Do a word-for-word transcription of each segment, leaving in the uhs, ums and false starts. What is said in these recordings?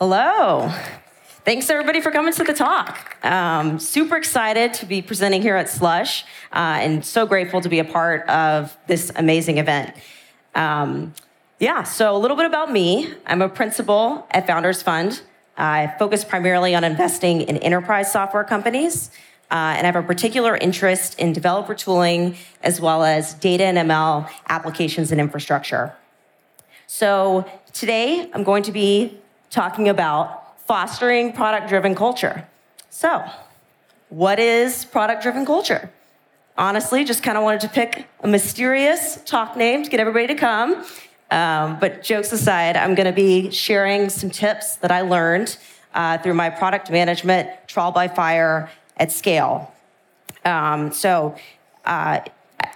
Hello. Thanks, everybody, for coming to the talk. Um, super excited to be presenting here at Slush, uh, and so grateful to be a part of this amazing event. Um, yeah, so a little bit about me. I'm a principal at Founders Fund. I focus primarily on investing in enterprise software companies, uh, and I have a particular interest in developer tooling, as well as data and M L applications and infrastructure. So today, I'm going to be talking about fostering product-driven culture. So what is product-driven culture? Honestly, just kind of wanted to pick a mysterious talk name to get everybody to come. Um, but jokes aside, I'm going to be sharing some tips that I learned uh, through my product management trial by fire at Scale. Um, so, uh,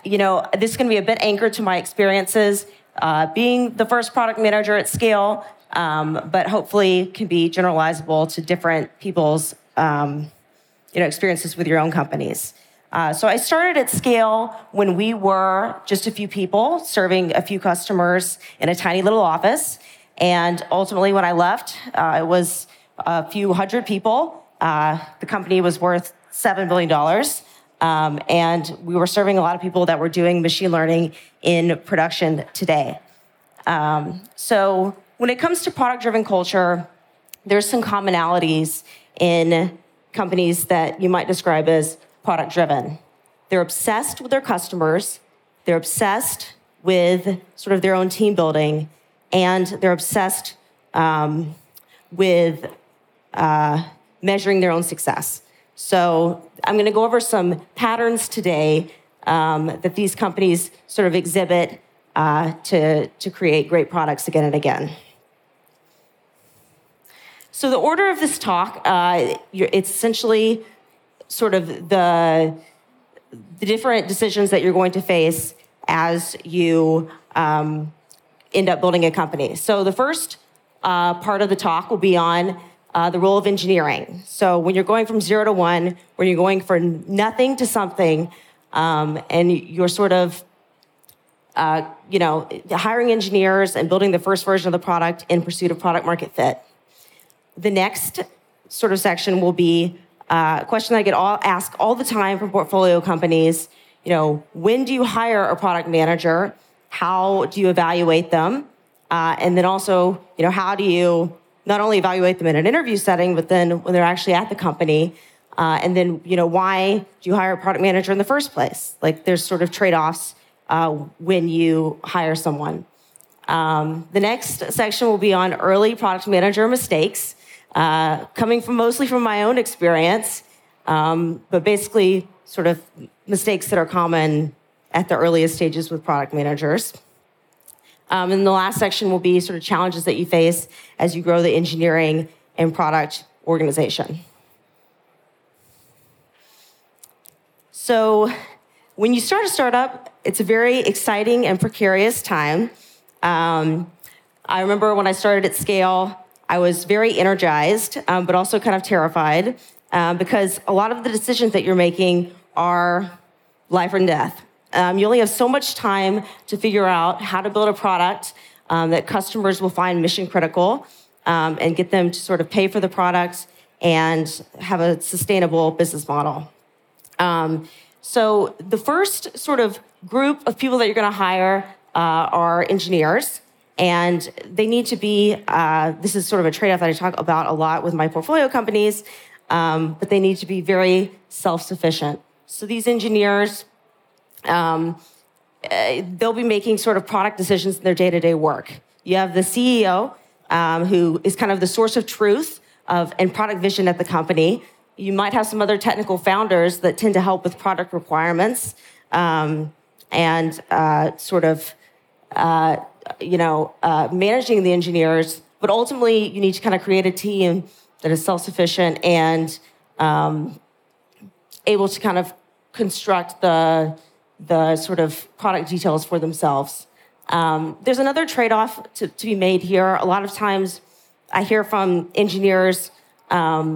you know, this is going to be a bit anchored to my experiences Uh, being the first product manager at Scale, um, but hopefully can be generalizable to different people's um, you know, experiences with your own companies. Uh, so I started at Scale when we were just a few people serving a few customers in a tiny little office. And ultimately when I left, uh, it was a few hundred people. Uh, the company was worth seven billion dollars. Um, and we were serving a lot of people that were doing machine learning in production today. Um, so when it comes to product-driven culture, there's some commonalities in companies that you might describe as product-driven. They're obsessed with their customers, they're obsessed with sort of their own team building, and they're obsessed um, with uh, measuring their own success. So I'm going to go over some patterns today um, that these companies sort of exhibit uh, to, to create great products again and again. So the order of this talk, uh, it's essentially sort of the, the different decisions that you're going to face as you um, end up building a company. So the first uh, part of the talk will be on Uh, the role of engineering. So when you're going from zero to one, when you're going from nothing to something, um, and you're sort of, uh, you know, hiring engineers and building the first version of the product in pursuit of product market fit. The next sort of section will be uh, a question that I get all asked all the time from portfolio companies. You know, when do you hire a product manager? How do you evaluate them? Uh, and then also, you know, how do you not only evaluate them in an interview setting, but then when they're actually at the company, uh, and then, you know, why do you hire a product manager in the first place? Like, there's sort of trade-offs uh, when you hire someone. Um, the next section will be on early product manager mistakes, uh, coming from mostly from my own experience, um, but basically sort of mistakes that are common at the earliest stages with product managers. Um, and the last section will be sort of challenges that you face as you grow the engineering and product organization. So when you start a startup, it's a very exciting and precarious time. Um, I remember when I started at Scale, I was very energized, um, but also kind of terrified, um, because a lot of the decisions that you're making are life and death. Um, you only have so much time to figure out how to build a product um, that customers will find mission critical, um, and get them to sort of pay for the product and have a sustainable business model. Um, so the first sort of group of people that you're going to hire uh, are engineers, and they need to be, uh, this is sort of a trade-off that I talk about a lot with my portfolio companies, um, but they need to be very self-sufficient. So these engineers, Um, they'll be making sort of product decisions in their day-to-day work. You have the C E O, um, who is kind of the source of truth of and product vision at the company. You might have some other technical founders that tend to help with product requirements, um, and uh, sort of, uh, you know, uh, managing the engineers. But ultimately, you need to kind of create a team that is self-sufficient and um, able to kind of construct the the sort of product details for themselves. Um, there's another trade-off to, to be made here. A lot of times I hear from engineers um,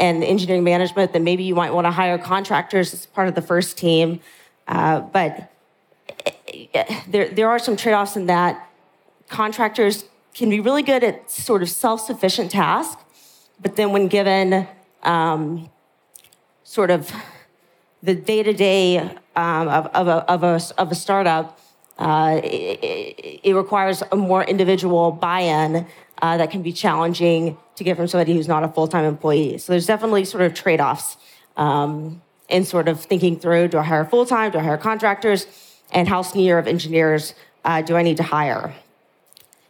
and engineering management that maybe you might want to hire contractors as part of the first team, uh, but it, it, there, there are some trade-offs in that. Contractors can be really good at sort of self-sufficient tasks, but then when given um, sort of the day-to-day um, of, of, a, of, a, of a startup, uh, it, it requires a more individual buy-in uh, that can be challenging to get from somebody who's not a full-time employee. So there's definitely sort of trade-offs um, in sort of thinking through, do I hire full-time, do I hire contractors, and how senior of engineers uh, do I need to hire?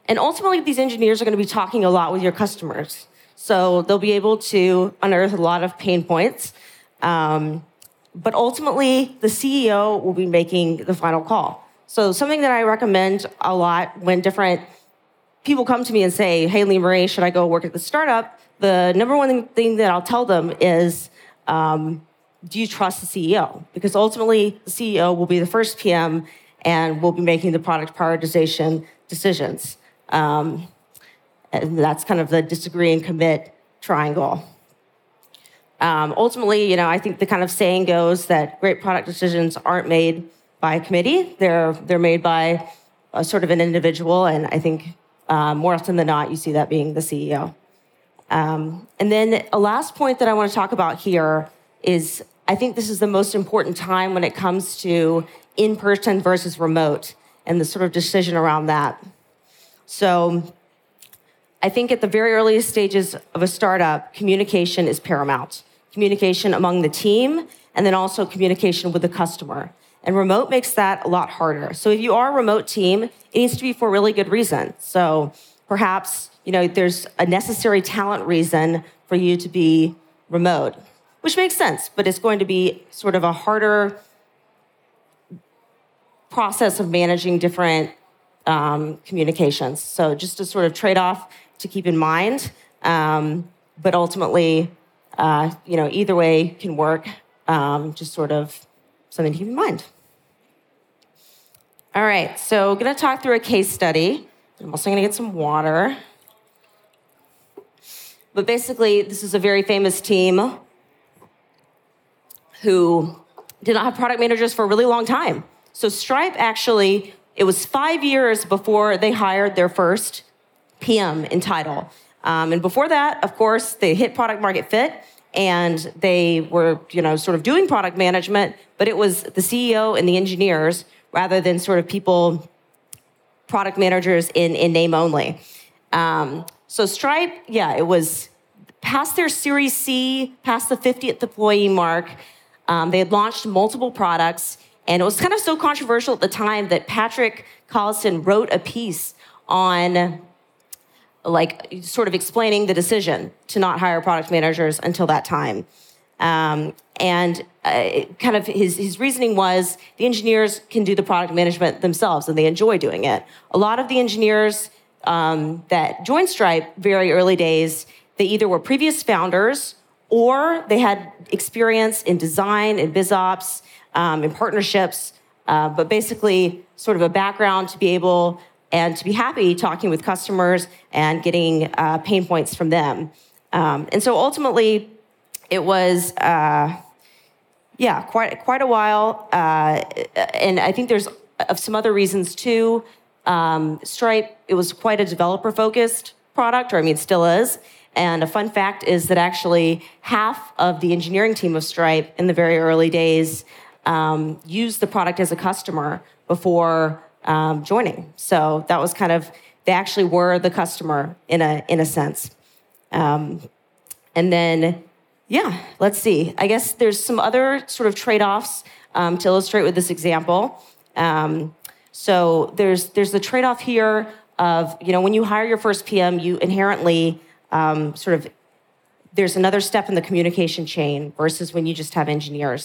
And ultimately, these engineers are going to be talking a lot with your customers. So they'll be able to unearth a lot of pain points. Um, but ultimately, the C E O will be making the final call. So something that I recommend a lot when different people come to me and say, hey, Leigh Marie, should I go work at the startup? The number one thing that I'll tell them is, um, do you trust the C E O? Because ultimately, the C E O will be the first P M and will be making the product prioritization decisions. Um, and that's kind of the disagree and commit triangle. Um, ultimately, you know, I think the kind of saying goes that great product decisions aren't made by a committee. They're they're made by a sort of an individual, and I think uh, more often than not, you see that being the C E O. Um, and then a last point that I want to talk about here is I think this is the most important time when it comes to in-person versus remote and the sort of decision around that. So I think at the very earliest stages of a startup, communication is paramount. Communication among the team, and then also communication with the customer. And remote makes that a lot harder. So if you are a remote team, it needs to be for a really good reason. So perhaps, you know, there's a necessary talent reason for you to be remote, which makes sense, but it's going to be sort of a harder process of managing different Um, communications. So just a sort of trade-off to keep in mind. Um, but ultimately, uh, you know, either way can work. Um, just sort of something to keep in mind. All right, so I'm going to talk through a case study. I'm also going to get some water. But basically, this is a very famous team who did not have product managers for a really long time. So Stripe actually... It was five years before they hired their first P M in title. Um, and before that, of course, they hit product market fit and they were, you know, sort of doing product management, but it was the C E O and the engineers rather than sort of people, product managers in, in name only. Um, so Stripe, yeah, it was past their Series C, past the fiftieth employee mark. Um, they had launched multiple products. And it was kind of so controversial at the time that Patrick Collison wrote a piece on, like, sort of explaining the decision to not hire product managers until that time. Um, and uh, kind of his, his reasoning was the engineers can do the product management themselves, and they enjoy doing it. A lot of the engineers um, that joined Stripe very early days, they either were previous founders or they had experience in design and biz ops, Um, in partnerships, uh, but basically sort of a background to be able and to be happy talking with customers and getting uh, pain points from them. Um, and so ultimately, it was, uh, yeah, quite quite a while. Uh, and I think there's of some other reasons too. Um, Stripe, it was quite a developer-focused product, or I mean, still is. And a fun fact is that actually half of the engineering team of Stripe in the very early days Um, used the product as a customer before um, joining. So that was kind of, they actually were the customer in a in a sense. Um, and then, yeah, let's see. I guess there's some other sort of trade-offs um, to illustrate with this example. Um, so there's there's the trade-off here of, you know, when you hire your first P M, you inherently um, sort of, there's another step in the communication chain versus when you just have engineers.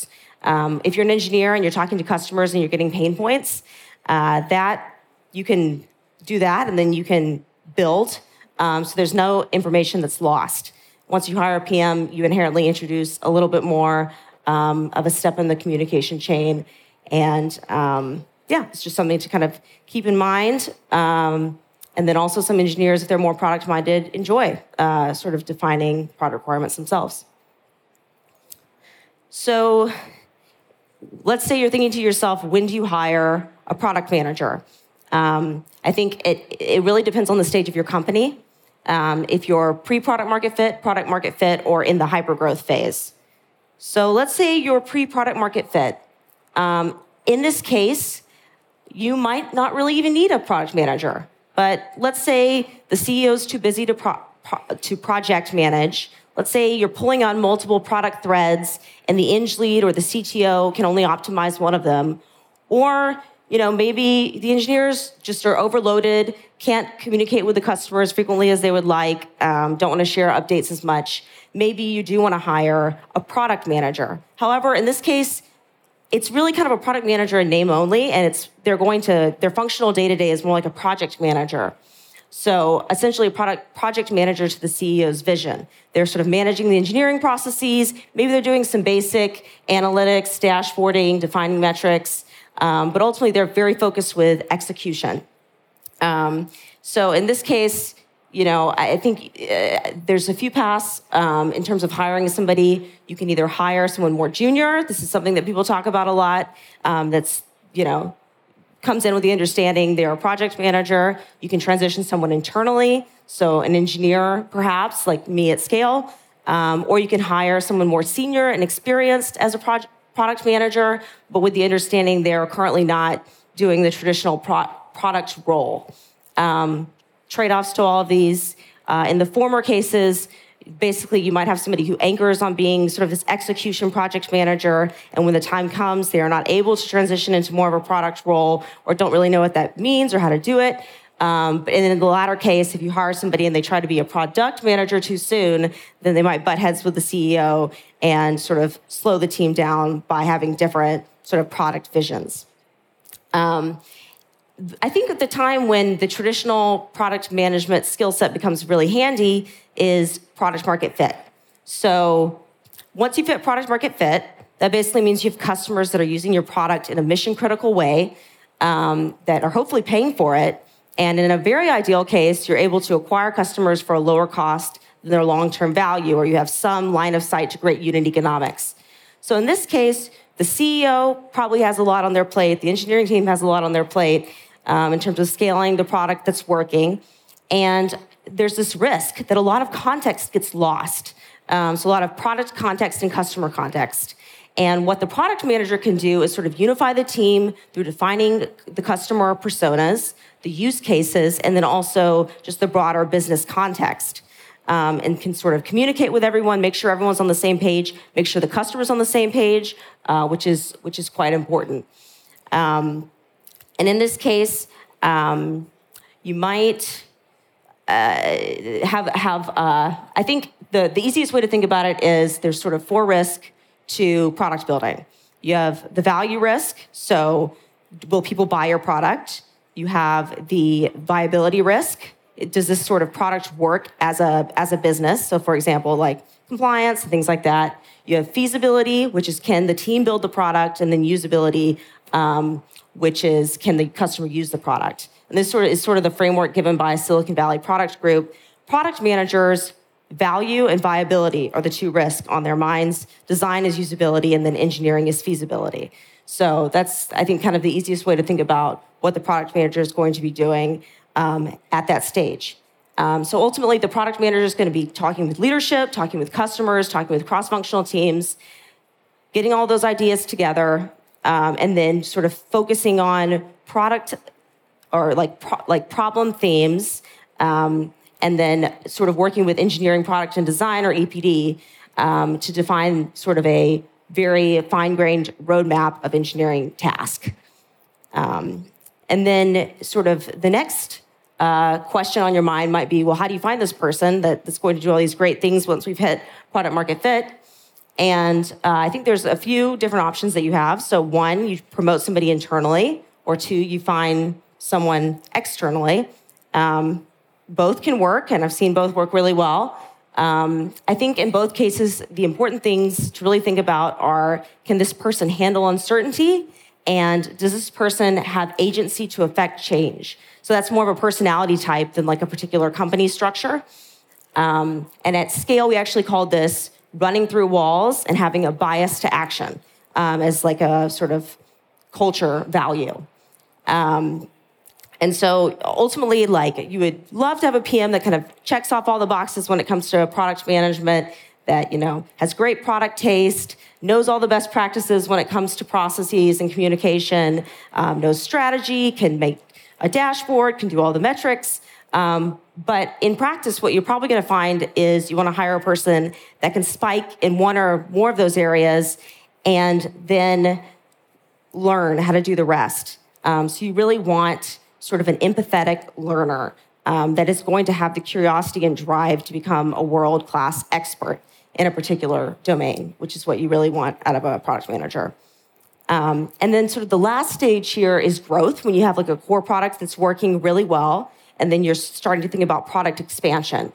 Um, if you're an engineer and you're talking to customers and you're getting pain points, uh, that you can do that and then you can build. Um, so there's no information that's lost. Once you hire a P M, you inherently introduce a little bit more um, of a step in the communication chain. And um, yeah, it's just something to kind of keep in mind. Um, and then also some engineers, if they're more product-minded, enjoy uh, sort of defining product requirements themselves. So... Let's say you're thinking to yourself, when do you hire a product manager? Um, I think it it really depends on the stage of your company. Um, if you're pre-product market fit, product market fit, or in the hyper-growth phase. So let's say you're pre-product market fit. Um, in this case, you might not really even need a product manager. But let's say the C E O's too busy to pro- pro- to project manage. Let's say you're pulling on multiple product threads, and the eng lead or the C T O can only optimize one of them. Or you know, maybe the engineers just are overloaded, can't communicate with the customer as frequently as they would like, um, don't want to share updates as much. Maybe you do want to hire a product manager. However, in this case, it's really kind of a product manager in name only, and it's they're going to their functional day-to-day is more like a project manager. So essentially a product project manager to the C E O's vision. They're sort of managing the engineering processes. Maybe they're doing some basic analytics, dashboarding, defining metrics. Um, but ultimately, they're very focused with execution. Um, so in this case, you know, I think uh, there's a few paths um, in terms of hiring somebody. You can either hire someone more junior. This is something that people talk about a lot. Um, that's, you know, comes in with the understanding they're a project manager. You can transition someone internally, so an engineer perhaps, like me at Scale. Um, or you can hire someone more senior and experienced as a project product manager, but with the understanding they're currently not doing the traditional pro- product role. Um, trade-offs to all of these. Uh, in the former cases, basically you might have somebody who anchors on being sort of this execution project manager, and when the time comes, they are not able to transition into more of a product role or don't really know what that means or how to do it. Um, but in the latter case, if you hire somebody and they try to be a product manager too soon, then they might butt heads with the C E O and sort of slow the team down by having different sort of product visions. Um, I think at the time when the traditional product management skill set becomes really handy is product market fit. So once you fit product market fit, that basically means you have customers that are using your product in a mission critical way, um, that are hopefully paying for it. And in a very ideal case, you're able to acquire customers for a lower cost than their long-term value, or you have some line of sight to great unit economics. So in this case, the C E O probably has a lot on their plate. The engineering team has a lot on their plate um, in terms of scaling the product that's working. And there's this risk that a lot of context gets lost. Um, so a lot of product context and customer context. And what the product manager can do is sort of unify the team through defining the customer personas, the use cases, and then also just the broader business context, um, and can sort of communicate with everyone, make sure everyone's on the same page, make sure the customer's on the same page, uh, which is which is quite important. Um, and in this case, um, you might uh, have, have uh, I think the, the easiest way to think about it is there's sort of four risks to product building. You have the value risk, so will people buy your product? You have the viability risk. Does this sort of product work as a as a business? So for example, like compliance, things like that. You have feasibility, which is can the team build the product, and then usability, um, which is can the customer use the product? And this sort of is sort of the framework given by Silicon Valley Product Group. Product managers, value and viability are the two risks on their minds. Design is usability, and then engineering is feasibility. So that's, I think, kind of the easiest way to think about what the product manager is going to be doing um, at that stage. Um, so ultimately, the product manager is going to be talking with leadership, talking with customers, talking with cross-functional teams, getting all those ideas together, um, and then sort of focusing on product or like pro- like problem themes, um, and then sort of working with engineering, product, and design, or E P D, um, to define sort of a very fine-grained roadmap of engineering task. Um, and then sort of the next uh, question on your mind might be, well, how do you find this person that, that's going to do all these great things once we've hit product market fit? And uh, I think there's a few different options that you have. So one, you promote somebody internally, or two, you find someone externally. Um, both can work, and I've seen both work really well. Um, I think in both cases, the important things to really think about are, can this person handle uncertainty? And does this person have agency to affect change? So that's more of a personality type than like a particular company structure. Um, and at Scale, we actually called this running through walls and having a bias to action um, as like a sort of culture value. Um, And so ultimately, like, you would love to have a P M that kind of checks off all the boxes when it comes to product management, that, you know, has great product taste, knows all the best practices when it comes to processes and communication, um, knows strategy, can make a dashboard, can do all the metrics. Um, but in practice, what you're probably going to find is you want to hire a person that can spike in one or more of those areas and then learn how to do the rest. Um, so you really want sort of an empathetic learner um, that is going to have the curiosity and drive to become a world-class expert in a particular domain, which is what you really want out of a product manager. Um, and then sort of the last stage here is growth, when you have like a core product that's working really well, and then you're starting to think about product expansion.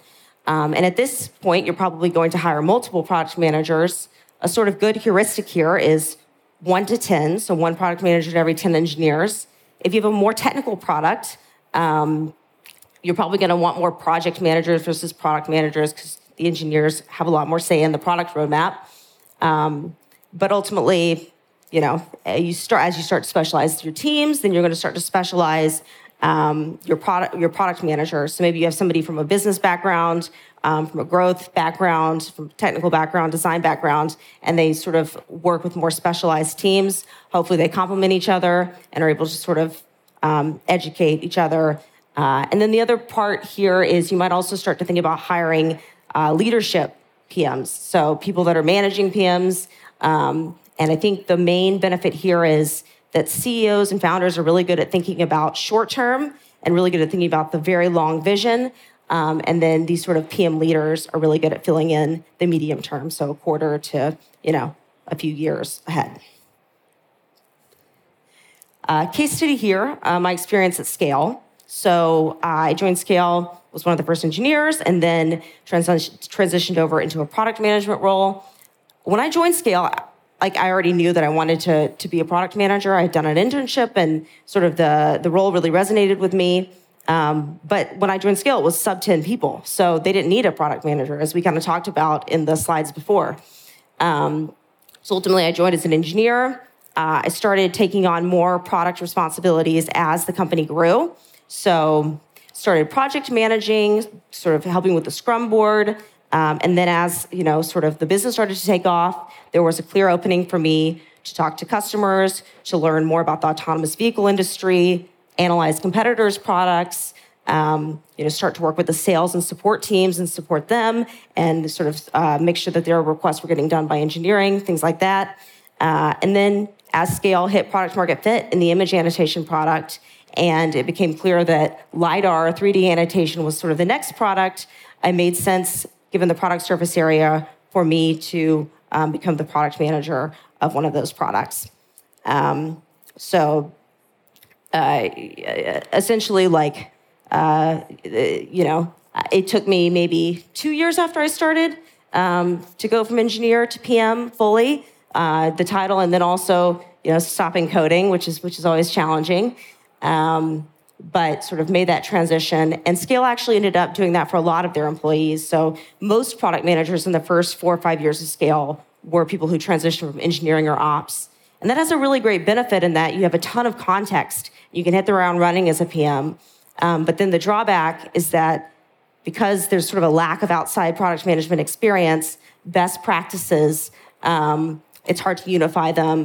Um, and at this point, you're probably going to hire multiple product managers. A sort of good heuristic here is one to ten, so one product manager to every ten engineers. If you have a more technical product, um, you're probably going to want more project managers versus product managers because the engineers have a lot more say in the product roadmap. Um, but ultimately, you know, you start as you start to specialize your teams, then you're going to start to specialize um, your product your product manager. So maybe you have somebody from a business background, um, from a growth background, from technical background, design background, and they sort of work with more specialized teams. Hopefully, they complement each other and are able to sort of um, educate each other. Uh, and then the other part here is you might also start to think about hiring Uh, leadership P Ms, so people that are managing P Ms. Um, and I think the main benefit here is that C E Os and founders are really good at thinking about short-term and really good at thinking about the very long vision. Um, and then these sort of P M leaders are really good at filling in the medium term, so a quarter to, you know, a few years ahead. Uh, case study here, uh, my experience at Scale. So uh, I joined Scale, was one of the first engineers, and then trans- transitioned over into a product management role. When I joined Scale, like I already knew that I wanted to, to be a product manager. I had done an internship, and sort of the, the role really resonated with me. Um, but when I joined Scale, it was sub ten people, so they didn't need a product manager, as we kind of talked about in the slides before. Um, so ultimately, I joined as an engineer. Uh, I started taking on more product responsibilities as the company grew. So started project managing, sort of helping with the Scrum board. Um, and then as, you know, sort of the business started to take off, there was a clear opening for me to talk to customers, to learn more about the autonomous vehicle industry, analyze competitors' products, um, you know, start to work with the sales and support teams and support them and sort of uh, make sure that their requests were getting done by engineering, things like that. Uh, and then as Scale hit product market fit in the image annotation product, and it became clear that LiDAR three D annotation was sort of the next product, it made sense, given the product surface area, for me to um, become the product manager of one of those products. Um, so uh, essentially, like, uh, you know, it took me maybe two years after I started um, to go from engineer to P M fully, uh, the title, and then also, you know, stopping coding, which is which is always challenging. Um, but sort of made that transition. And Scale actually ended up doing that for a lot of their employees. So most product managers in the first four or five years of Scale were people who transitioned from engineering or ops. And that has a really great benefit in that you have a ton of context. You can hit the ground running as a P M. Um, but then the drawback is that because there's sort of a lack of outside product management experience, best practices, um, it's hard to unify them,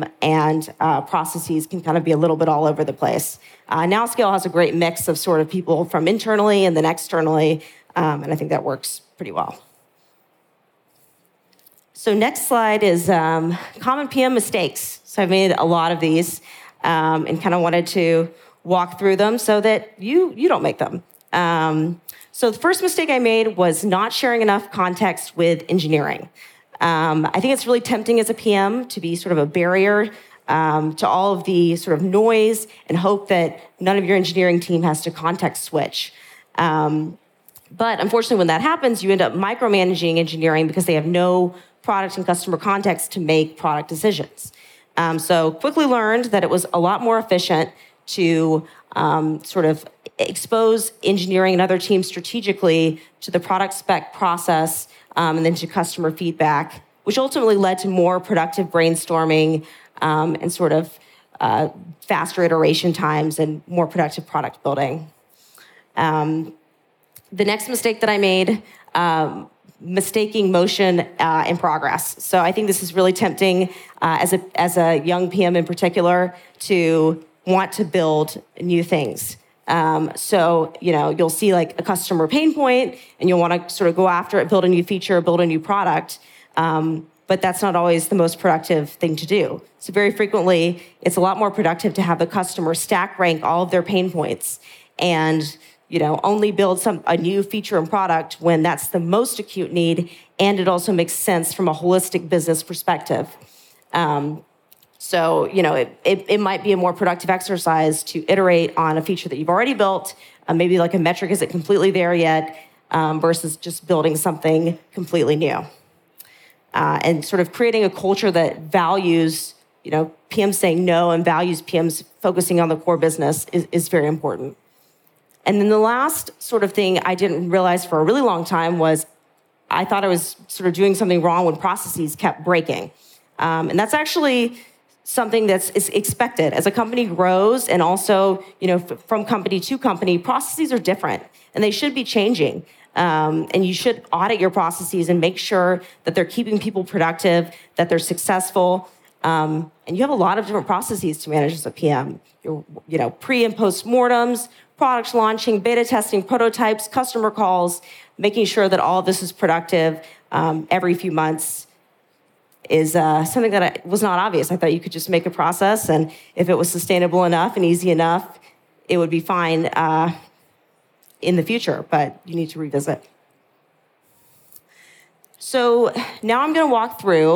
and uh, processes can kind of be a little bit all over the place. Uh, now Scale has a great mix of sort of people from internally and then externally, um, and I think that works pretty well. So next slide is um, common P M mistakes. So I've made a lot of these um, and kind of wanted to walk through them so that you, you don't make them. Um, so the first mistake I made was not sharing enough context with engineering. Um, I think it's really tempting as a P M to be sort of a barrier um, to all of the sort of noise and hope that none of your engineering team has to context switch. Um, but unfortunately, when that happens, you end up micromanaging engineering because they have no product and customer context to make product decisions. Um, so quickly learned that it was a lot more efficient to um, sort of expose engineering and other teams strategically to the product spec process Um, and then to customer feedback, which ultimately led to more productive brainstorming um, and sort of uh, faster iteration times and more productive product building. Um, the next mistake that I made, um, mistaking motion uh, and progress. So I think this is really tempting uh, as a as a young P M in particular to want to build new things. Um, so, you know, you'll see like a customer pain point and you'll want to sort of go after it, build a new feature, build a new product. Um, but that's not always the most productive thing to do. So very frequently, it's a lot more productive to have the customer stack rank all of their pain points and, you know, only build some a new feature and product when that's the most acute need. And it also makes sense from a holistic business perspective. Um, So, you know, it, it, it might be a more productive exercise to iterate on a feature that you've already built, uh, maybe like a metric isn't completely there yet, um, versus just building something completely new. Uh, and sort of creating a culture that values, you know, P Ms saying no and values P Ms focusing on the core business is, is very important. And then the last sort of thing I didn't realize for a really long time was I thought I was sort of doing something wrong when processes kept breaking. Um, and that's actually something that's is expected. As a company grows and also, you know, f- from company to company, processes are different and they should be changing. Um, and you should audit your processes and make sure that they're keeping people productive, that they're successful. Um, and you have a lot of different processes to manage as a P M. You're, you know, pre and post-mortems, product launching, beta testing, prototypes, customer calls, making sure that all of this is productive um, every few months is uh, something that I, was not obvious. I thought you could just make a process, and if it was sustainable enough and easy enough, it would be fine uh, in the future, but you need to revisit. So now I'm going to walk through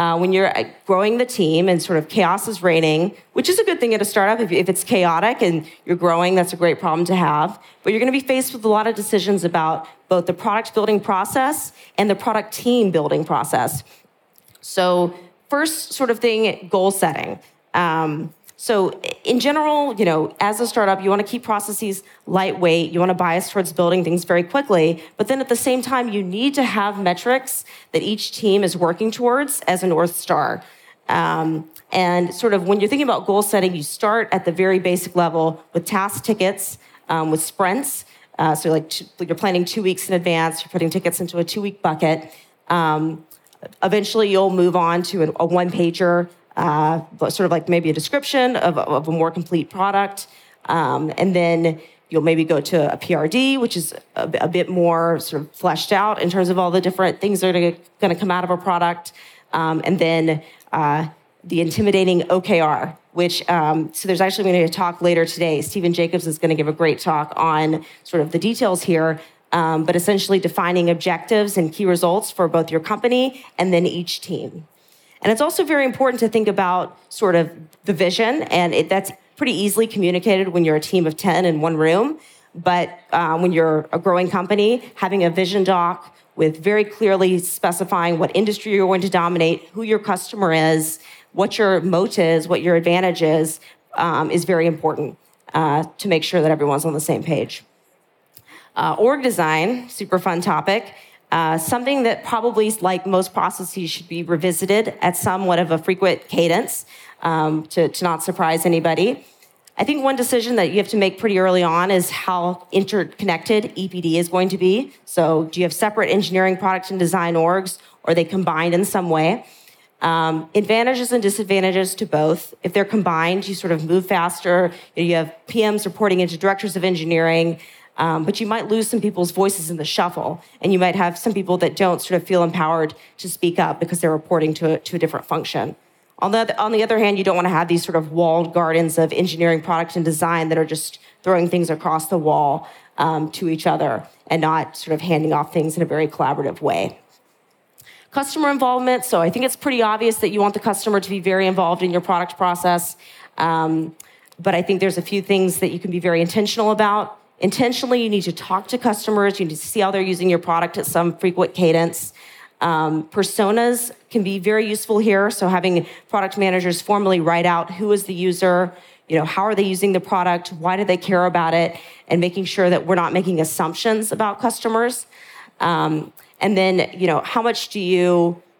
uh, when you're growing the team and sort of chaos is reigning, which is a good thing at a startup. If, if it's chaotic and you're growing, that's a great problem to have. But you're going to be faced with a lot of decisions about both the product building process and the product team building process. So first sort of thing, goal setting. Um, so in general, you know, as a startup, you want to keep processes lightweight. You want to bias towards building things very quickly. But then at the same time, you need to have metrics that each team is working towards as a North Star. Um, and sort of when you're thinking about goal setting, you start at the very basic level with task tickets, um, with sprints. Uh, so like two, you're planning two weeks in advance. You're putting tickets into a two-week bucket. Um Eventually, you'll move on to a, a one-pager, uh, sort of like maybe a description of, of a more complete product. Um, and then you'll maybe go to a P R D, which is a, a bit more sort of fleshed out in terms of all the different things that are going to come out of a product. Um, and then uh, the intimidating O K R, which, um, so there's actually going to be a talk later today. Stephen Jacobs is going to give a great talk on sort of the details here. Um, but essentially defining objectives and key results for both your company and then each team. And it's also very important to think about sort of the vision, and it, that's pretty easily communicated when you're a team of ten in one room. But um, when you're a growing company, having a vision doc with very clearly specifying what industry you're going to dominate, who your customer is, what your moat is, what your advantage is, um, is very important uh, to make sure that everyone's on the same page. Uh, org design, super fun topic. Uh, something that probably, like most processes, should be revisited at somewhat of a frequent cadence um, to, to not surprise anybody. I think one decision that you have to make pretty early on is how interconnected E P D is going to be. So do you have separate engineering, product, and design orgs, or are they combined in some way? Um, advantages and disadvantages to both. If they're combined, you sort of move faster. You have P Ms reporting into directors of engineering, Um, but you might lose some people's voices in the shuffle, and you might have some people that don't sort of feel empowered to speak up because they're reporting to a, to a different function. On the, on the other hand, you don't want to have these sort of walled gardens of engineering, product, and design that are just throwing things across the wall um, to each other and not sort of handing off things in a very collaborative way. Customer involvement. So I think it's pretty obvious that you want the customer to be very involved in your product process, um, but I think there's a few things that you can be very intentional about. Intentionally, you need to talk to customers. You need to see how they're using your product at some frequent cadence. Um, personas can be very useful here. So having product managers formally write out who is the user, you know, how are they using the product, why do they care about it, and making sure that we're not making assumptions about customers. Um, and then, you know, how much do you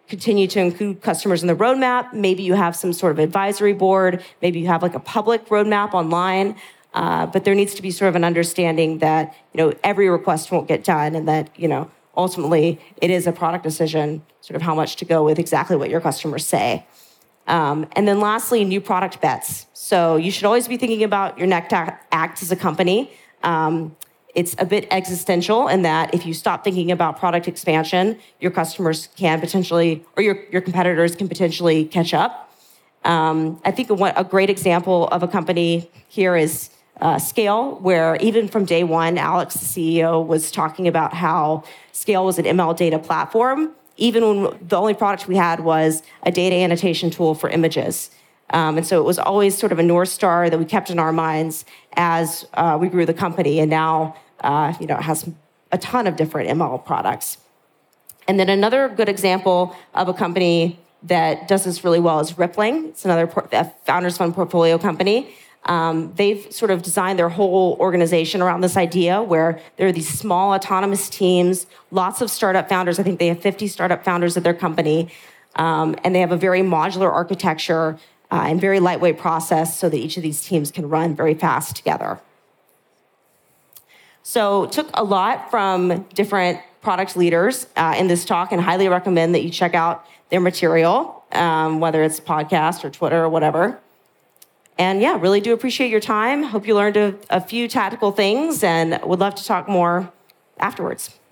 continue to include customers in the roadmap. Maybe you have some sort of advisory board. Maybe you have like a public roadmap online. Uh, but there needs to be sort of an understanding that, you know, every request won't get done, and that, you know, ultimately it is a product decision, sort of how much to go with exactly what your customers say. Um, and then lastly, new product bets. So you should always be thinking about your next act as a company. Um, It's a bit existential in that if you stop thinking about product expansion, your customers can potentially, or your, your competitors can potentially catch up. Um, I think a, a great example of a company here is uh, Scale, where even from day one, Alex, the C E O, was talking about how Scale was an M L data platform, even when the only product we had was a data annotation tool for images. Um, and so it was always sort of a North Star that we kept in our minds as uh, we grew the company. And now, Uh, you know, it has a ton of different M L products. And then another good example of a company that does this really well is Rippling. It's another por- Founders Fund portfolio company. Um, they've sort of designed their whole organization around this idea where there are these small autonomous teams, lots of startup founders. I think they have fifty startup founders at their company. Um, and they have a very modular architecture uh, and very lightweight process so that each of these teams can run very fast together. So took a lot from different product leaders uh, in this talk, and highly recommend that you check out their material, um, whether it's podcast or Twitter or whatever. And yeah, really do appreciate your time. Hope you learned a, a few tactical things, and would love to talk more afterwards.